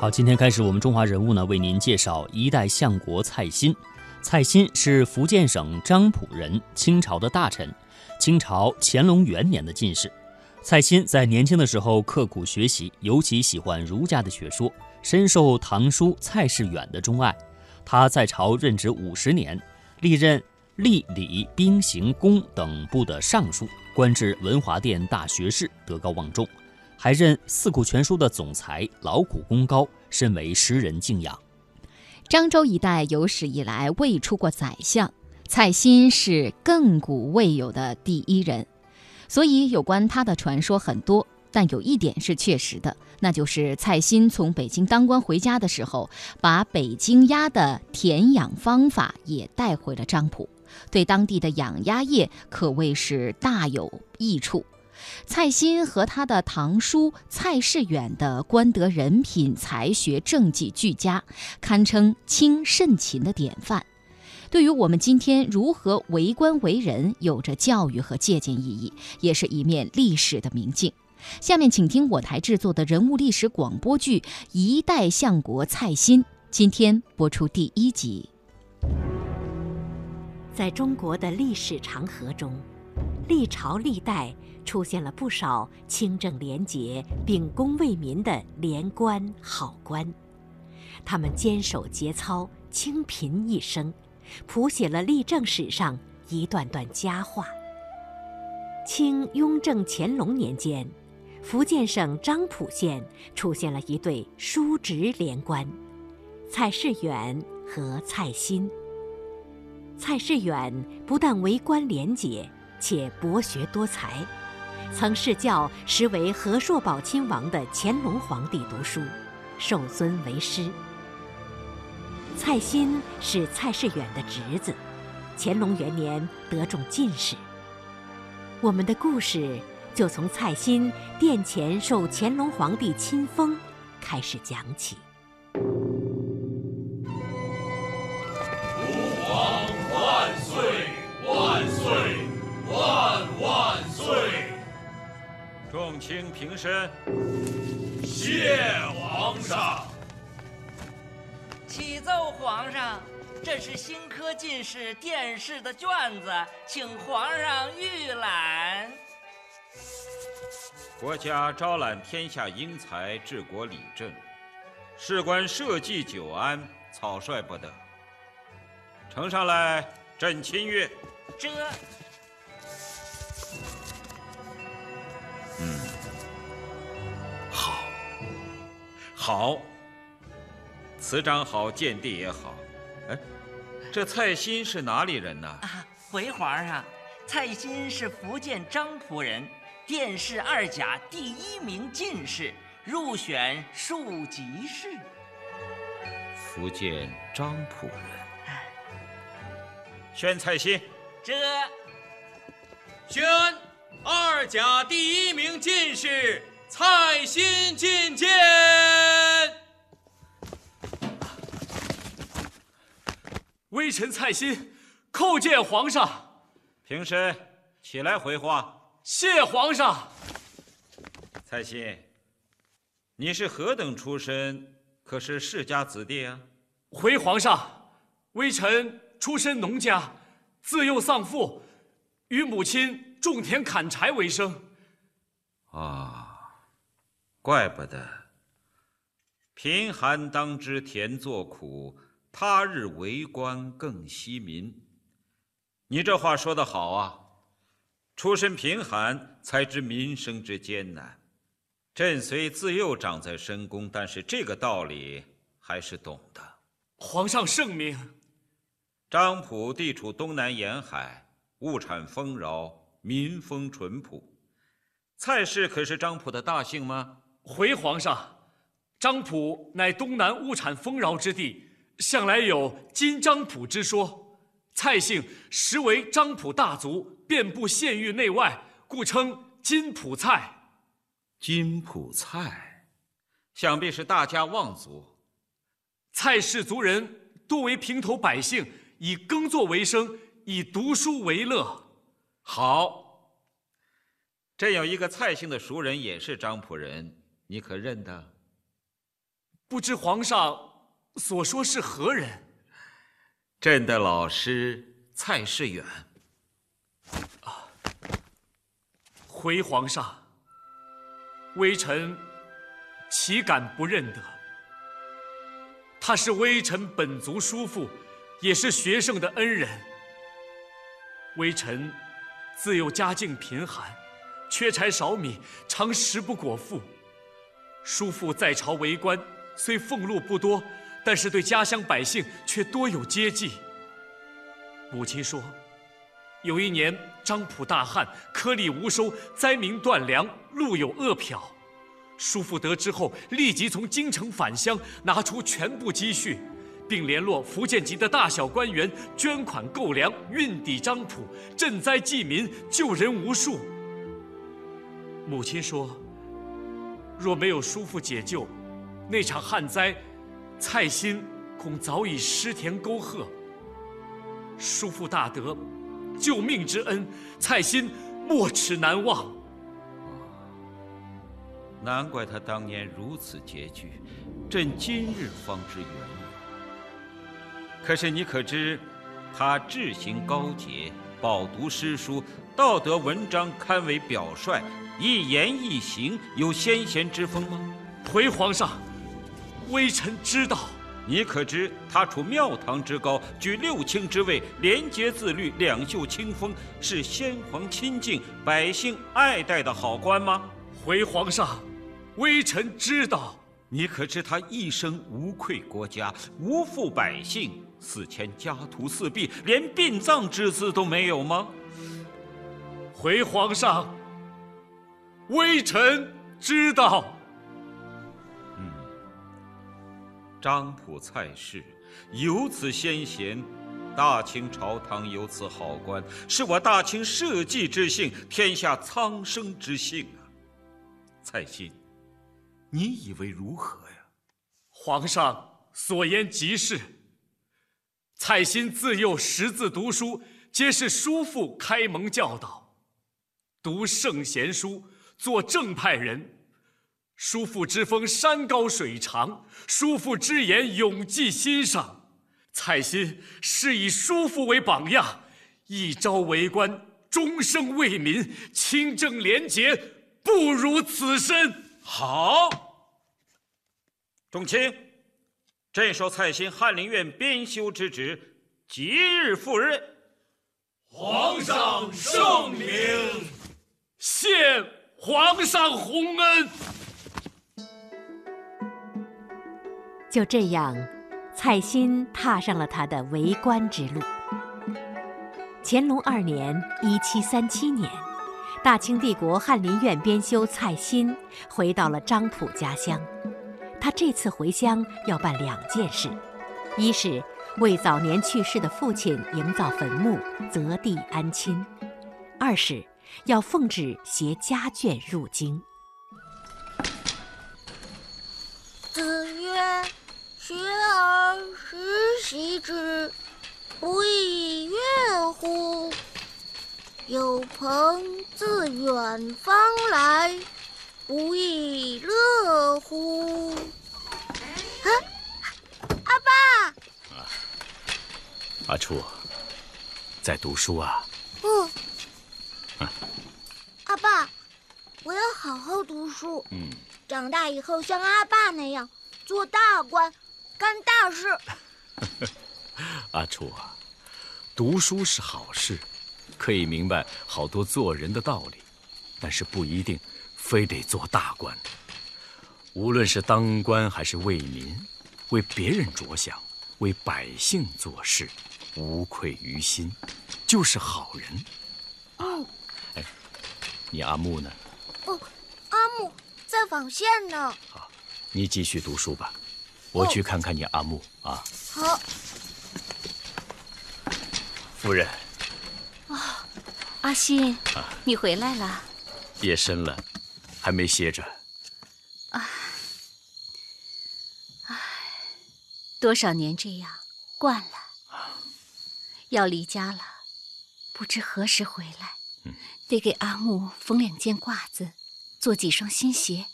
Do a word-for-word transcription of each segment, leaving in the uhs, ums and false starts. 好，今天开始我们中华人物呢为您介绍一代相国蔡新。蔡新是福建省漳浦人，清朝的大臣，清朝乾隆元年的进士。蔡新在年轻的时候刻苦学习，尤其喜欢儒家的学说，深受堂叔蔡士远的钟爱。他在朝任职五十年，历任吏、礼、兵、刑、工等部的尚书，官至文华殿大学士，德高望重，还任《四库全书》的总裁，劳苦功高，深为时人敬仰。漳州一带有史以来未出过宰相，蔡新是亘古未有的第一人，所以有关他的传说很多，但有一点是确实的，那就是蔡新从北京当官回家的时候，把北京鸭的田养方法也带回了漳浦，对当地的养鸭业可谓是大有益处。蔡新和他的堂叔蔡士远的官德人品、才学政绩俱佳，堪称清慎勤的典范，对于我们今天如何为官为人有着教育和借鉴意义，也是一面历史的明镜。下面请听我台制作的人物历史广播剧《一代相国蔡新》，今天播出第一集。在中国的历史长河中，历朝历代出现了不少清正廉洁、秉公为民的廉官好官，他们坚守节操，清贫一生，谱写了历政史上一段段佳话。清雍正乾隆年间，福建省漳浦县出现了一对叔侄廉官，蔡士远和蔡新。蔡士远不但为官廉洁，且博学多才，曾侍教时为和硕宝亲王的乾隆皇帝读书，授孙为师。蔡新是蔡士远的侄子，乾隆元年得中进士。我们的故事就从蔡新殿前受乾隆皇帝亲封开始讲起。吾皇万岁万岁万万岁！众卿平身，谢皇上。启奏皇上，这是新科进士殿试的卷子，请皇上预览。国家招揽天下英才，治国理政，事关社稷久安，草率不得。呈上来，朕亲阅。这，嗯，好，好，词章好，见地也好。哎，这蔡新是哪里人呢？啊，回皇上，蔡新是福建漳浦人，殿试二甲第一名进士，入选庶吉士。福建漳浦人，宣蔡新。这，宣二甲第一名进士蔡新进见。微臣蔡新叩见皇上。平身，起来回话。谢皇上。蔡新，你是何等出身，可是世家子弟啊？回皇上，微臣出身农家，自幼丧父，与母亲种田砍柴为生。啊，怪不得贫寒当知田作苦，他日为官更惜民。你这话说得好啊，出身贫寒才知民生之艰难。朕虽自幼长在深宫，但是这个道理还是懂的。皇上圣明。漳浦地处东南沿海，物产丰饶，民风淳朴。蔡氏可是漳浦的大姓吗？回皇上，漳浦乃东南物产丰饶之地，向来有金漳浦之说，蔡姓实为漳浦大族，遍布县域内外，故称金浦蔡。金浦蔡，想必是大家望族。蔡氏族人多为平头百姓，以耕作为生，以读书为乐。好，朕有一个蔡姓的熟人，也是漳浦人，你可认得？不知皇上所说是何人？朕的老师蔡世远。啊，回皇上，微臣岂敢不认得？他是微臣本族叔父，也是学生的恩人。微臣自幼家境贫寒，缺柴少米，常食不果腹。叔父在朝为官，虽俸禄不多。 但是对家乡百姓却多有接济。母亲说，有一年漳浦大旱，颗粒无收，灾民断粮，路有饿殍。叔父得知后，立即从京城返乡，拿出全部积蓄，并联络福建籍的大小官员捐款购粮，运抵漳浦，赈灾济民，救人无数。母亲说，若没有叔父解救，那场旱灾。 蔡新恐早已尸田沟壑。叔父大德，救命之恩，蔡新没齿难忘。难怪他当年如此拮据，朕今日方知缘由。可是你可知，他志行高洁，饱读诗书，道德文章堪为表率，一言一行有先贤之风吗？回皇上。 微臣知道，你可知他处庙堂之高，居六卿之位，廉洁自律，两袖清风，是先皇亲近、百姓爱戴的好官吗？回皇上，微臣知道。你可知他一生无愧国家，无负百姓，死前家徒四壁，连殡葬之资都没有吗？回皇上，微臣知道。 漳浦蔡氏有此先贤，大清朝堂有此好官，是我大清社稷之幸，天下苍生之幸啊！蔡新，你以为如何呀？皇上所言极是。蔡新自幼识字读书，皆是叔父开蒙教导，读圣贤书，做正派人。 叔父之风山高水长，叔父之言永记心上。蔡新是以叔父为榜样，一朝为官，终生为民，清正廉洁，不辱此身。好，仲卿，朕授蔡新翰林院编修之职，即日赴任。皇上圣明，谢皇上洪恩。 就这样，蔡新踏上了他的为官之路。乾隆二年（一七三七年），大清帝国翰林院编修蔡新回到了漳浦家乡。他这次回乡要办两件事：一是为早年去世的父亲营造坟墓，择地安亲；二是要奉旨携家眷入京。 子曰：“学而时习之，不亦说乎？有朋自远方来，不亦乐乎？”啊，阿爸！啊，阿初，在读书啊？嗯。啊、阿爸，我要好好读书。嗯。 长大以后像阿爸那样做大官，干大事。阿楚啊，读书是好事，可以明白好多做人的道理，但是不一定非得做大官。无论是当官还是为民，为别人着想，为百姓做事，无愧于心，就是好人。嗯、啊，哎，你阿木呢？哦，阿木。 在纺线呢。好，你继续读书吧，我去看看你阿木啊。好。夫人。啊，阿新，你回来了。夜深了，还没歇着。啊，唉，多少年这样惯了，要离家了，不知何时回来。嗯，得给阿木缝两件褂子。 做几双新鞋，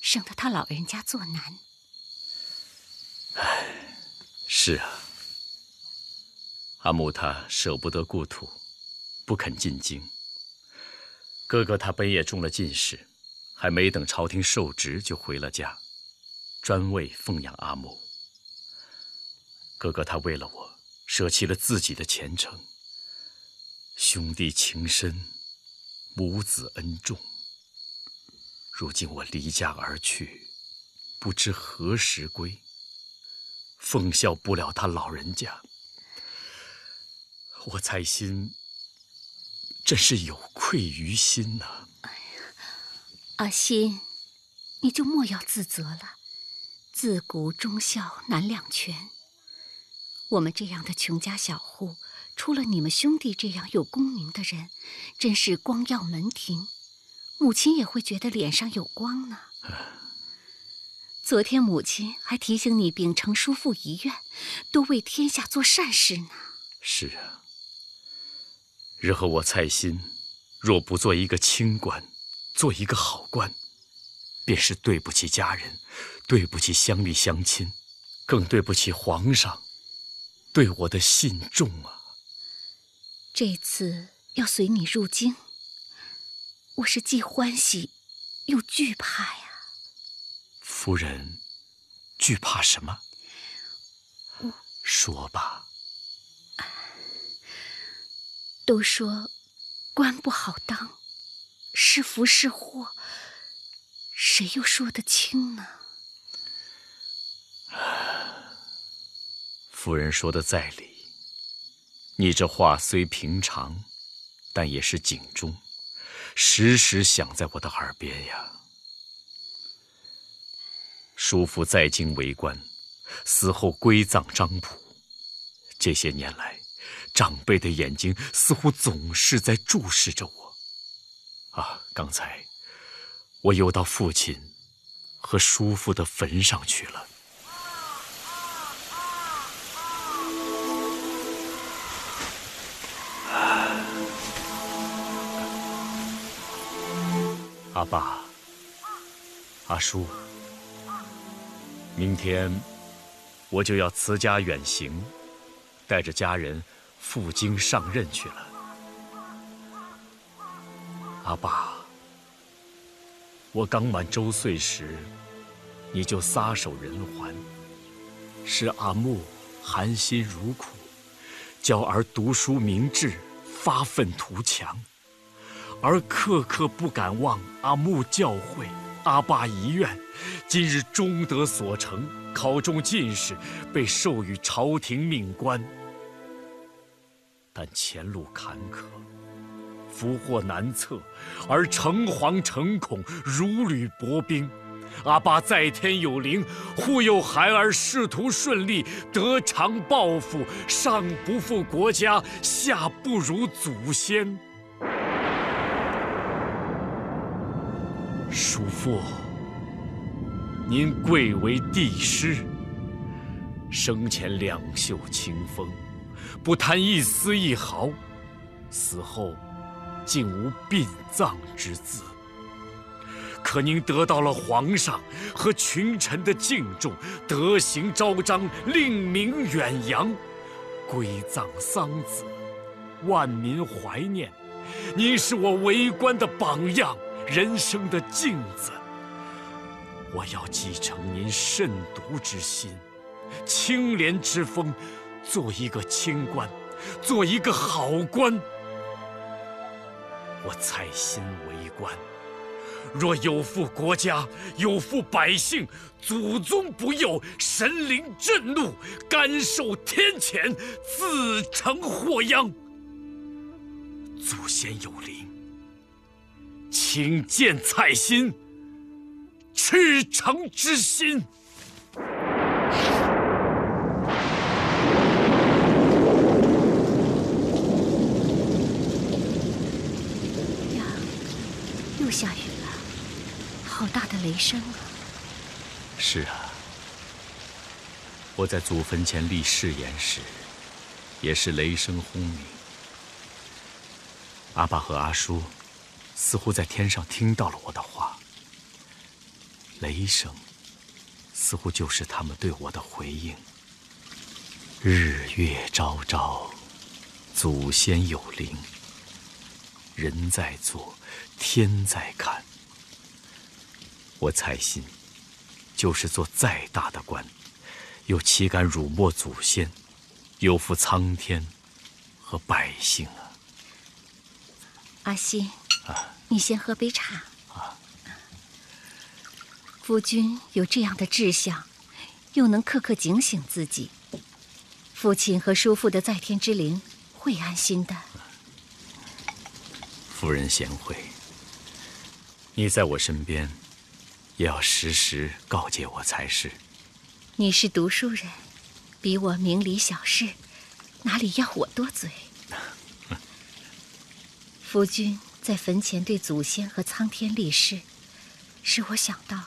省得他老人家做难。唉，是啊，阿木他舍不得故土，不肯进京。哥哥他本也中了进士，还没等朝廷授职就回了家，专为奉养阿木。哥哥他为了我，舍弃了自己的前程。兄弟情深，母子恩重。如今我离家而去，不知何时归。 奉孝不了他老人家，我在心真是有愧于心呐、啊哎。阿心，你就莫要自责了。自古忠孝难两全。我们这样的穷家小户，出了你们兄弟这样有功名的人，真是光耀门庭，母亲也会觉得脸上有光呢。啊 昨天母亲还提醒你秉承叔父遗愿，多为天下做善事呢。是啊，日后我蔡新，若不做一个清官，做一个好官，便是对不起家人，对不起乡里乡亲，更对不起皇上对我的信重啊。这次要随你入京，我是既欢喜又惧怕呀。 夫人，惧怕什么？说吧。都说官不好当，是福是祸，谁又说得清呢？夫人说的在理，你这话虽平常，但也是警钟，时时响在我的耳边呀。 叔父在京为官，死后归葬张浦。这些年来，长辈的眼睛似乎总是在注视着我。啊，刚才我又到父亲和叔父的坟上去了。阿爸，阿叔。 明天我就要辞家远行，带着家人赴京上任去了。阿爸，我刚满周岁时，你就撒手人寰，视阿木含辛茹苦，教儿读书明志，发愤图强，而刻刻不敢忘阿木教诲。 阿爸遗愿，今日终得所成，考中进士，被授予朝廷命官。但前路坎坷，福祸难测，而诚惶诚恐，如履薄冰。阿爸在天有灵，护佑孩儿仕途顺利，得偿报复，上不负国家，下不辱祖先。 叔父，您贵为帝师，生前两袖清风，不贪一丝一毫，死后竟无殡葬之资。可您得到了皇上和群臣的敬重，德行昭彰，令名远扬，归葬丧子，万民怀念。您是我为官的榜样。 人生的镜子，我要继承您慎独之心、清廉之风，做一个清官，做一个好官。我蔡新为官，若有负国家，有负百姓，祖宗不佑，神灵震怒，甘受天谴，自成祸殃。祖先有灵。 请见蔡新，赤诚之心。呀，又下雨了，好大的雷声啊！是啊，我在祖坟前立誓言时，也是雷声轰鸣。阿爸和阿叔。 似乎在天上听到了我的话，雷声似乎就是他们对我的回应。日月昭昭，祖先有灵。人在做，天在看。我猜心，就是做再大的官，又岂敢辱没祖先，有负苍天和百姓啊！阿西，啊，你先喝杯茶。啊，夫君有这样的志向，又能刻刻警醒自己，父亲和叔父的在天之灵会安心的。夫人贤惠，你在我身边，也要时时告诫我才是。你是读书人，比我明理小事，哪里要我多嘴？夫君在坟前对祖先和苍天立誓，使我想到，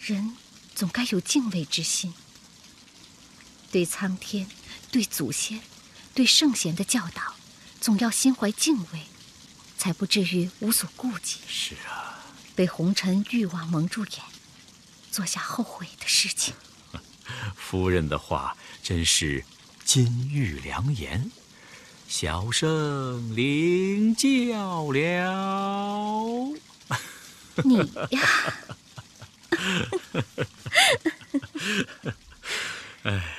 人总该有敬畏之心。对苍天、对祖先、对圣贤的教导，总要心怀敬畏，才不至于无所顾忌。是啊，被红尘欲望蒙住眼，做下后悔的事情。夫人的话真是金玉良言，小生领教了。你呀，哎。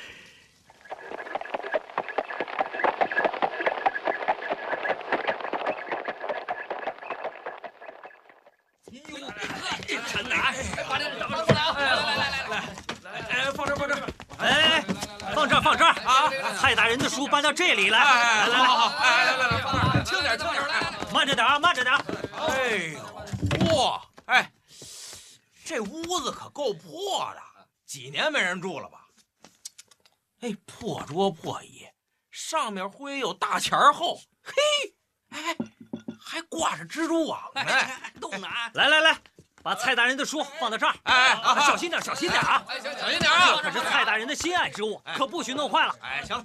搬到这里来，来来来，好好，来来来来，放那儿，轻点，轻点，来，慢着点啊，慢着点。哎呦，哇，哎，这屋子可够破的，几年没人住了吧？哎，破桌破椅，上面灰有大钱厚，嘿，哎，还挂着蜘蛛网呢，冻的啊！来来来，把蔡大人的书放到这儿，哎，小心点，小心点啊！小心点啊！这可是蔡大人的心爱之物，可不许弄坏了。哎，行，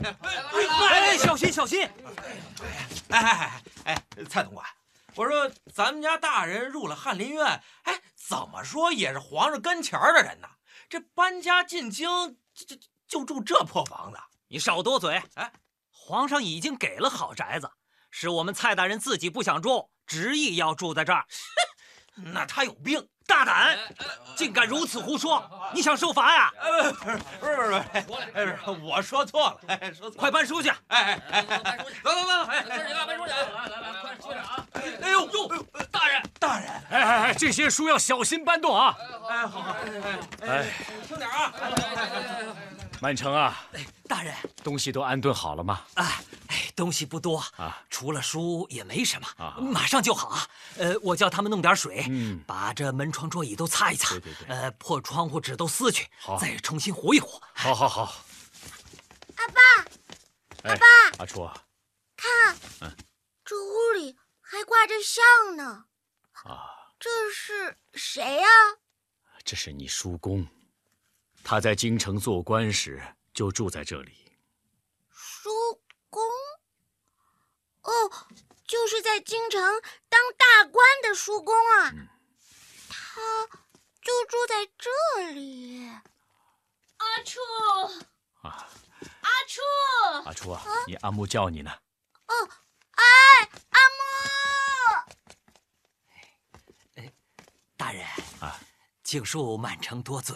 哎，小心，小心！哎哎哎哎，蔡总管，我说咱们家大人入了翰林院，哎，怎么说也是皇上跟前的人呐，这搬家进京，这这就住这破房子？你少多嘴！哎，皇上已经给了好宅子，是我们蔡大人自己不想住，执意要住在这儿。那他有病，大胆，竟敢如此胡说！你想受罚呀？不是不是不是，哎，不是，我说错了，哎，说错了，快搬书去！哎哎哎，搬书去！走走走，哎，这几个搬书去！来来来，快说点啊！哎呦呦，大人大人，哎哎哎，这些书要小心搬动啊！哎，好好，哎，轻点啊！满城啊，大人，东西都安顿好了吗？啊。东西不多啊，除了书也没什么，啊、马上就好啊。呃，我叫他们弄点水，嗯、把这门窗桌椅都擦一擦，对对对呃，破窗户纸都撕去，再重新糊一糊。好，好，好。阿爸，阿爸，哎、阿楚，看，嗯、这屋里还挂着像呢。啊，这是谁呀、啊？这是你叔公，他在京城做官时就住在这里。叔公。哦，就是在京城当大官的叔公啊，嗯、他就住在这里。阿处，啊，阿处，阿处啊，啊你阿木叫你呢。哦，哎，阿木，哎，大人啊，请恕满城多嘴。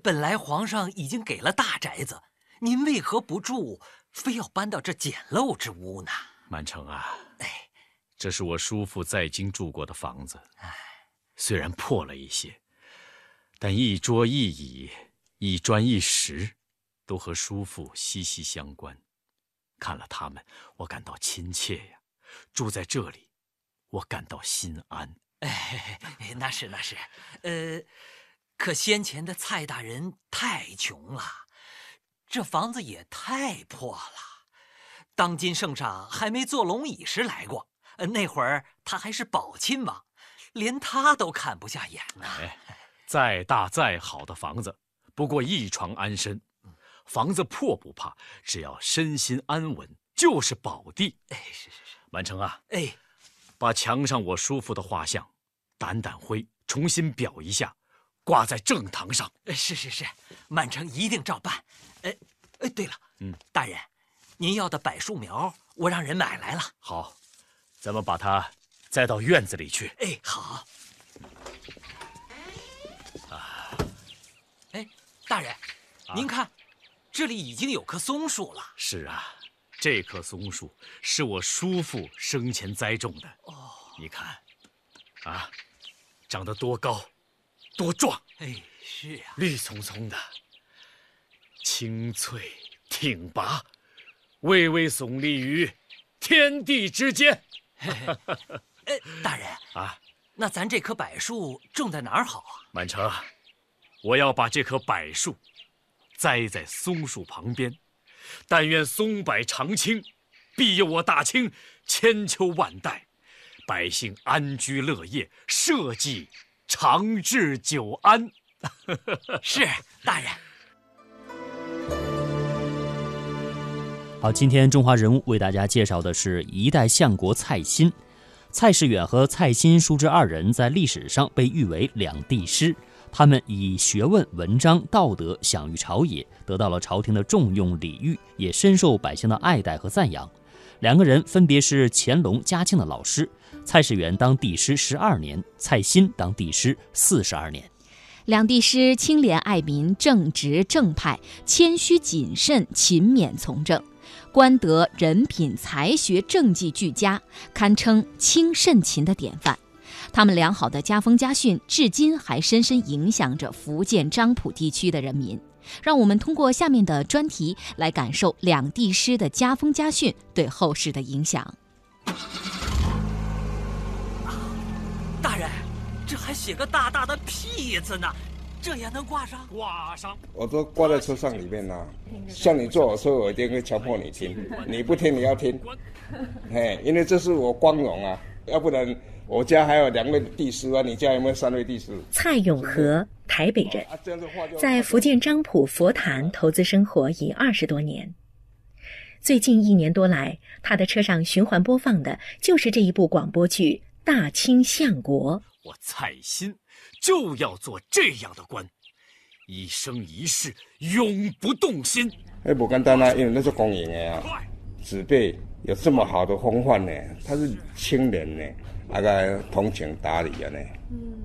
本来皇上已经给了大宅子，您为何不住，非要搬到这简陋之屋呢？满城啊，哎，这是我叔父在京住过的房子，虽然破了一些，但一桌一椅、一砖一石，都和叔父息息相关。看了他们，我感到亲切呀。住在这里，我感到心安。哎，那是那是，呃，可先前的蔡大人太穷了，这房子也太破了。当今圣上还没坐龙椅时来过，那会儿他还是宝亲王，连他都看不下眼呢、哎。再大再好的房子，不过一床安身。房子破不怕，只要身心安稳，就是宝地。哎，是是是。满城啊，哎，把墙上我叔父的画像，掸掸灰，重新裱一下，挂在正堂上。是是是，满城一定照办。哎哎，对了，嗯，大人，您要的柏树苗，我让人买来了。好，咱们把它栽到院子里去。哎，好。啊，哎，大人，啊、您看，这里已经有棵松树了。是啊。 这棵松树是我叔父生前栽种的，哦，你看，啊，长得多高，多壮，哎，是啊，绿葱葱的，青翠挺拔，巍巍耸立于天地之间。哎，大人啊，那咱这棵柏树种在哪儿好啊？满城，我要把这棵柏树栽在松树旁边。 但愿松柏长青，庇佑我大清千秋万代，百姓安居乐业，社稷长治久安。是，大人。好，今天中华人物为大家介绍的是一代相国蔡新，蔡士远和蔡新叔侄二人在历史上被誉为两帝师。 他们以学问、文章、道德享誉朝野，得到了朝廷的重用礼遇，也深受百姓的爱戴和赞扬。两个人分别是乾隆、嘉庆的老师，蔡士远当帝师十二年，蔡新当帝师四十二年。两帝师清廉爱民，正直正派，谦虚谨慎，勤勉从政，官德、人品、才学、政绩俱佳，堪称清慎勤的典范。 他们良好的家风家训，至今还深深影响着福建漳浦地区的人民。让我们通过下面的专题来感受两帝师的家风家训对后世的影响。大人，这还写个大大的“屁”字呢，这也能挂上？挂上？我都挂在车上里面了。像你做我说，我一定会强迫你听，你不听你要听，哎，因为这是我光荣啊，要不然。 我家还有两位帝师啊，你家有没有三位帝师？蔡永和，台北人，在福建漳浦佛坛投资生活已二十多年。最近一年多来，他的车上循环播放的就是这一部广播剧《大清相国》。我蔡新就要做这样的官，一生一世永不动心。哎，不简单啊，因为那是公营的啊，子辈有这么好的风范呢，他是清廉呢。 大概通情达理啊呢，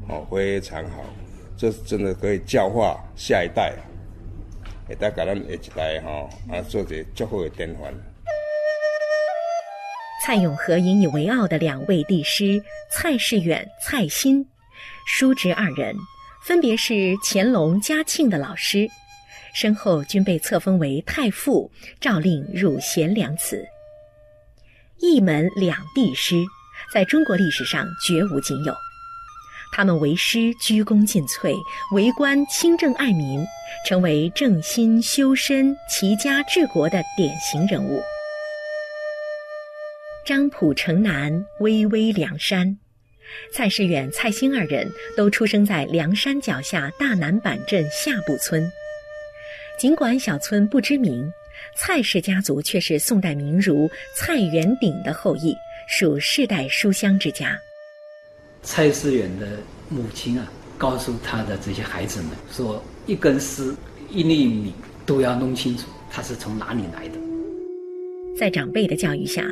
哦，非常好，这真的可以教化下一代，也带给咱下一代哈啊，做着较好的典范。蔡永和引以为傲的两位帝师蔡士远、蔡新，叔侄二人分别是乾隆、嘉庆的老师，身后均被册封为太傅，诏令入贤良祠。一门两帝师。 在中国历史上绝无仅有，他们为师鞠躬尽瘁，为官清正爱民，成为正心修身、齐家治国的典型人物。漳浦城南巍巍梁山，蔡士远、蔡新二人都出生在梁山脚下大南板镇下埠村。尽管小村不知名，蔡氏家族却是宋代名儒蔡元鼎的后裔。 属世代书香之家。蔡士远的母亲啊，告诉他的这些孩子们说：“一根丝、一粒米都要弄清楚，它是从哪里来的。”在长辈的教育下，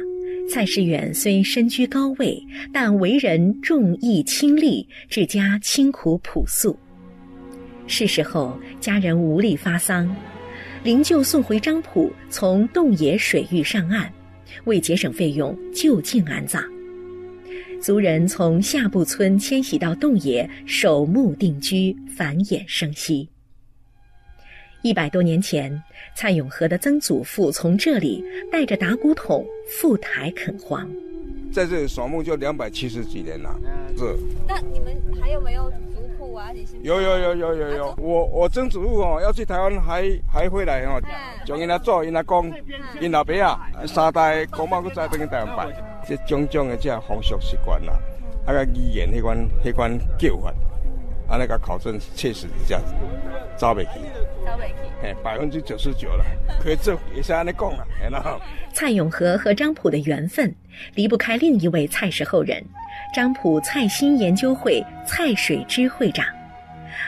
蔡士远虽身居高位，但为人重义轻利，治家清苦朴素。逝世后，家人无力发丧，灵柩送回漳浦，从洞爷水域上岸。 为节省费用，就近安葬。族人从下埠村迁徙到洞爷，守墓定居，繁衍生息。一百多年前，蔡永和的曾祖父从这里带着打鼓筒赴台垦荒，在这里守墓就两百七十几年了。是。那你们还有没有族谱啊？有有有有有有，我我曾祖父哦，要去台湾还还回来哦。 从因阿祖、因阿公、因老爸啊，三代公妈佫再等于台湾拜，即种种的即风俗习惯啦，啊个语言迄款、迄款叫法，安尼个考证确实是这样，走袂去，走袂去，嘿，百分之九十九了，可以做也是安尼讲啦，然后。蔡永和和漳浦的缘分离不开另一位蔡氏后人，漳浦蔡新研究会蔡水之会长。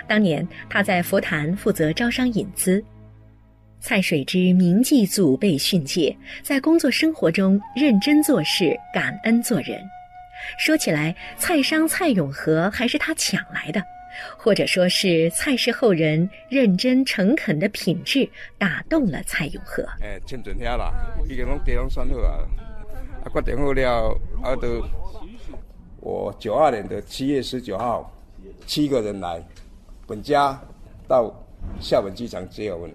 当年他在佛坛负责招商引资。蔡水之铭记祖辈训诫，在工作生活中认真做事，感恩做人。说起来，蔡商、蔡永和还是他抢来的，或者说是蔡氏后人认真诚恳的品质打动了蔡永和。哎，欠准遐啦，已经拢地方算好啊，啊决定好了，啊都我九二年的七月十九号，七个人来，本家到厦门机场接我们，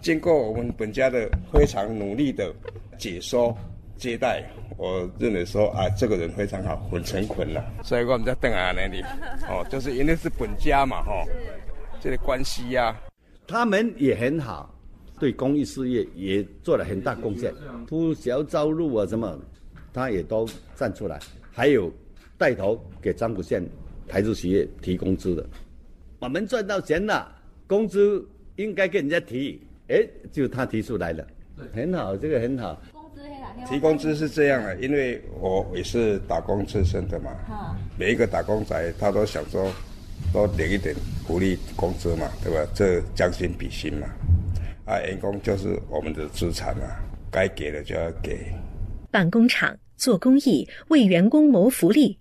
经过我们本家的非常努力的解说接待。我认为说啊，这个人非常好，很诚恳了，所以我们在邓啊那里，哦，就是因为是本家嘛，哈、哦，这个关系呀、啊，他们也很好，对公益事业也做了很大贡献，铺桥造路啊什么，他也都站出来，还有带头给漳浦县台资企业提工资的，我们赚到钱了，工资应该给人家提，哎，就他提出来了，很好，这个很好。提工资是这样的，因为我也是打工出身的嘛，每一个打工仔他都想说多领一点福利工资嘛，对吧？这将心比心嘛，啊，员工就是我们的资产嘛，该给的就要给。办工厂、做公益、为员工谋福利，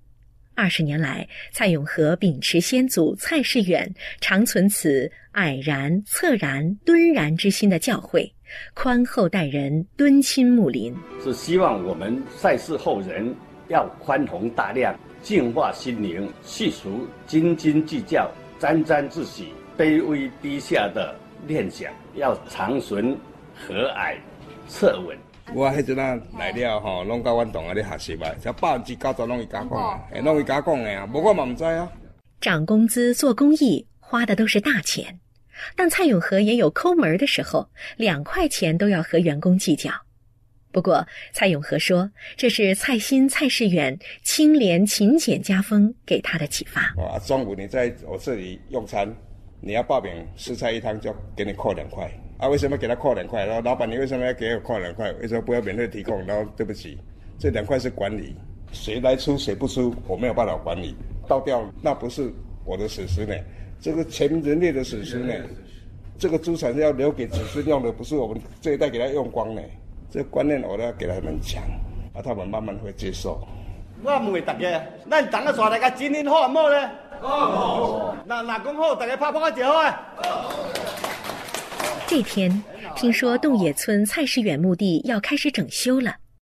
二十年来，蔡永和秉持先祖蔡世远常存此蔼然、恻然、敦然之心的教诲，宽厚待人，敦亲睦邻，是希望我们蔡氏后人要宽宏大量，净化心灵，细数斤斤计较、沾沾自喜、卑微低下的念想，要长存和蔼彻稳。我迄阵啊来了吼，拢甲阮同学咧学习啊，才百分之九十拢伊家讲啊，哎，拢伊家讲诶啊，无我嘛唔知啊。涨工资、做公益，花的都是大钱。但蔡永和也有抠门的时候，两块钱都要和员工计较。不过蔡永和说，这是蔡新、蔡世远清廉勤俭家风给他的启发。哇，中午你在我这里用餐，你要报名四菜一汤就给你扣两块啊？为什么给他扣两块？然后老板，你为什么要给我扣两块？为什么不要免费提供？然后对不起，这两块是管理，谁来出谁不出，我没有办法管理，倒掉那不是我的损失呢。这个全人类的损失呢，这个资产要留给子孙用的，不是我们这一代给他用光呢。这个观念我都要给他们讲，啊，他们慢慢会接受。我问大家，咱怎个耍大家经营好唔好呢？好。那哪讲好，大家拍拍就好啊。这天听说洞野村蔡氏远墓地要开始整修了，